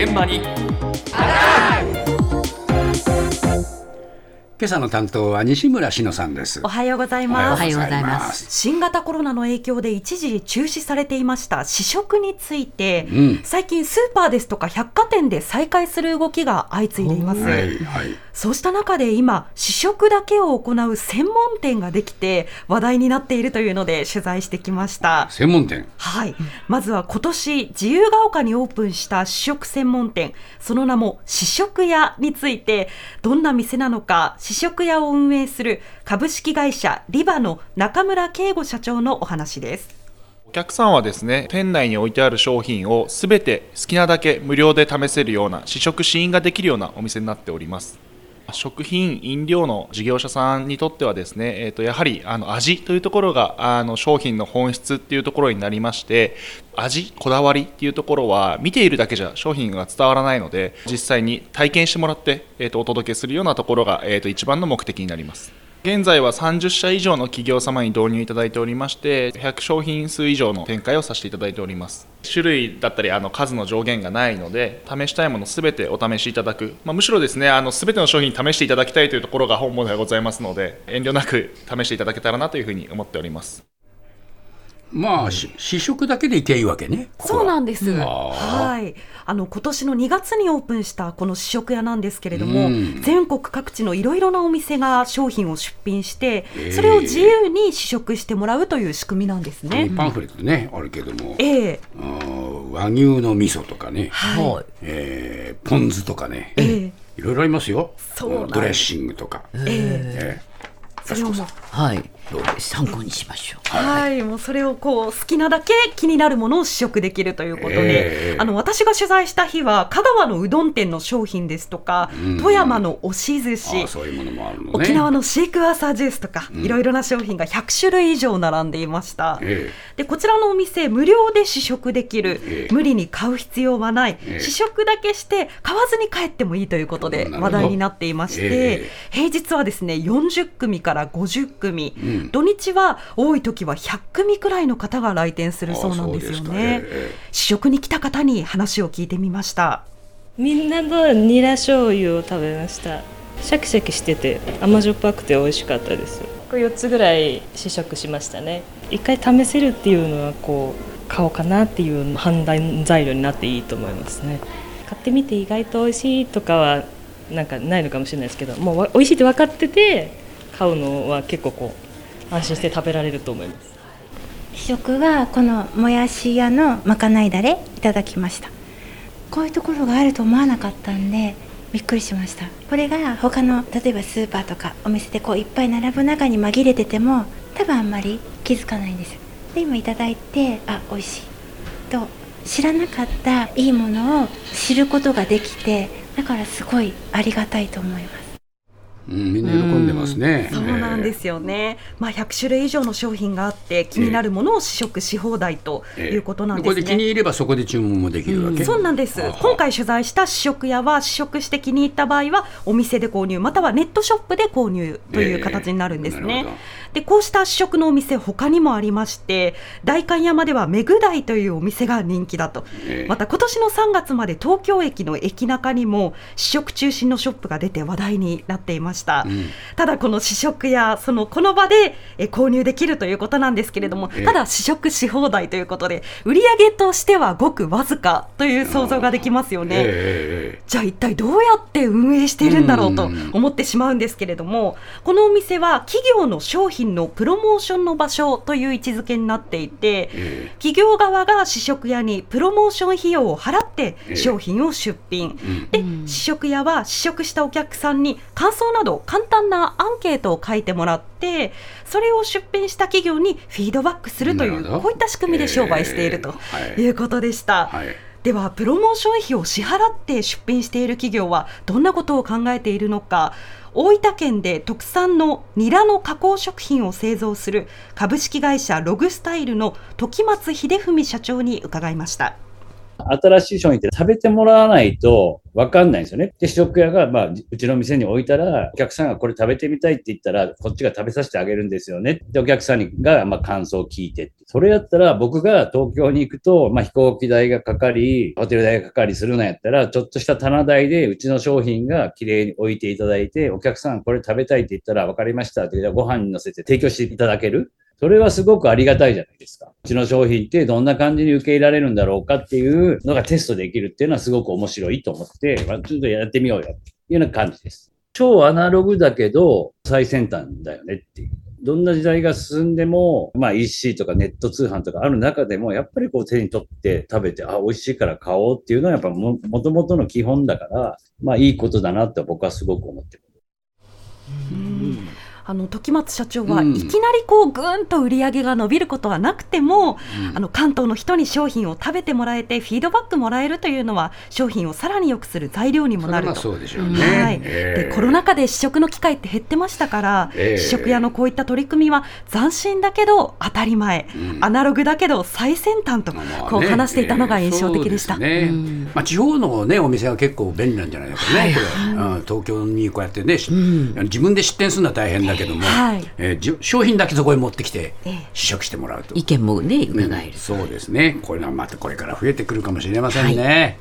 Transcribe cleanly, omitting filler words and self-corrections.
現場にアタック。今朝の担当は西村志乃さんです。おはようございます。新型コロナの影響で一時中止されていました試食について、最近スーパーですとか百貨店で再開する動きが相次いでいます。そうした中で今試食だけを行う専門店ができて話題になっているというので取材してきました。専門店、まずは今年自由が丘にオープンした試食専門店、その名も試食屋について、どんな店なのか試食屋を運営する株式会社リバの中村圭吾社長のお話です。お客さんはですね、店内に置いてある商品をすべて好きなだけ無料で試せるような試食試飲ができるようなお店になっております。食品飲料の事業者さんにとってはですね、やはり味というところが商品の本質っていうところになりまして、味こだわりっていうところは見ているだけじゃ商品が伝わらないので、実際に体験してもらって、お届けするようなところが、一番の目的になります。現在は30社以上の企業様に導入いただいておりまして、100商品数以上の展開をさせていただいております。種類だったり数の上限がないので、試したいものすべてお試しいただく、むしろですねすべての商品試していただきたいというところが本望でございますので、遠慮なく試していただけたらなというふうに思っております。試食だけでいけばいいわけね。そうなんです、今年の2月にオープンしたこの試食屋なんですけれども、全国各地のいろいろなお店が商品を出品して、それを自由に試食してもらうという仕組みなんですね。パンフレットね、あるけども、和牛の味噌とかね、ポン酢とかね、いろいろありますよ。ドレッシングとか、それを参考にしましょう。もうそれをこう好きなだけ気になるものを試食できるということで、私が取材した日は香川のうどん店の商品ですとか、富山の押し寿司、沖縄のシークワーサージュースとか、いろいろな商品が100種類以上並んでいました。でこちらのお店、無料で試食できる、無理に買う必要はない、試食だけして買わずに帰ってもいいということで話題になっていまして、平日はですね40組から50組、土日は多い時は100組くらいの方が来店するそうなんですよね。試食に来た方に話を聞いてみました。みんなのニラ醤油を食べました。シャキシャキしてて甘じょっぱくて美味しかったです。4つぐらい試食しましたね。一回試せるっていうのはこう買おうかなっていう判断材料になっていいと思いますね。買ってみて意外と美味しいとかはなんかないのかもしれないですけど、もう美味しいって分かってて買うのは結構こう安心して食べられると思います。試食はこのもやし屋のまかないだれいただきました。こういうところがあると思わなかったんでびっくりしました。これが他の例えばスーパーとかお店でこういっぱい並ぶ中に紛れてても多分あんまり気づかないんです。で今いただいて美味しいと知らなかったいいものを知ることができて、だからすごいありがたいと思います。みんな喜んでますね。そうなんですよね。100種類以上の商品があって気になるものを試食し放題ということなんですね。これで気に入ればそこで注文もできるわけ、そうなんです。今回取材した試食屋は試食して気に入った場合はお店で購入またはネットショップで購入という形になるんですね。でこうした試食のお店他にもありまして、代官山ではメグダイというお店が人気だと、また今年の3月まで東京駅の駅中にも試食中心のショップが出て話題になっていました。ただこの試食やこの場で購入できるということなんですけれども、ただ試食し放題ということで売り上げとしてはごくわずかという想像ができますよね。じゃあ一体どうやって運営しているんだろうと思ってしまうんですけれども、このお店は企業の商品のプロモーションの場所という位置づけになっていて、企業側が試食屋にプロモーション費用を払って商品を出品、で試食屋は試食したお客さんに感想など簡単なアンケートを書いてもらって、それを出品した企業にフィードバックするというこういった仕組みで商売しているということでした、ではプロモーション費を支払って出品している企業はどんなことを考えているのか、大分県で特産のニラの加工食品を製造する株式会社ログスタイルの時松秀文社長に伺いました。新しい商品って食べてもらわないと分かんないんですよね。で、試食屋が、うちの店に置いたら、お客さんがこれ食べてみたいって言ったら、こっちが食べさせてあげるんですよね。で、お客さんが、感想を聞いて。それやったら、僕が東京に行くと、飛行機代がかかり、ホテル代がかかりするのやったら、ちょっとした棚代で、うちの商品が綺麗に置いていただいて、お客さんこれ食べたいって言ったら、分かりましたって、ご飯に乗せて提供していただける。それはすごくありがたいじゃないですか。うちの商品ってどんな感じに受け入れられるんだろうかっていうのがテストできるっていうのはすごく面白いと思って、ちょっとやってみようよっていうような感じです。超アナログだけど最先端だよねっていう。どんな時代が進んでも、EC とかネット通販とかある中でも、やっぱり手に取って食べて、美味しいから買おうっていうのはやっぱもともとの基本だから、いいことだなって僕はすごく思ってる。時松社長はいきなりぐーんと売り上げが伸びることはなくても、関東の人に商品を食べてもらえてフィードバックもらえるというのは商品をさらに良くする材料にもなると。そうでしょうね。はい。で、コロナ禍で試食の機会って減ってましたから、試食屋のこういった取り組みは斬新だけど当たり前、アナログだけど最先端と話していたのが印象的でした。地方の、お店は結構便利なんじゃないですかね。東京にこうやってね、自分で出店するのは大変だけども、商品だけそこへ持ってきて試食してもらうと、意見もね、伺える。そうですね。これがまたこれから増えてくるかもしれませんね。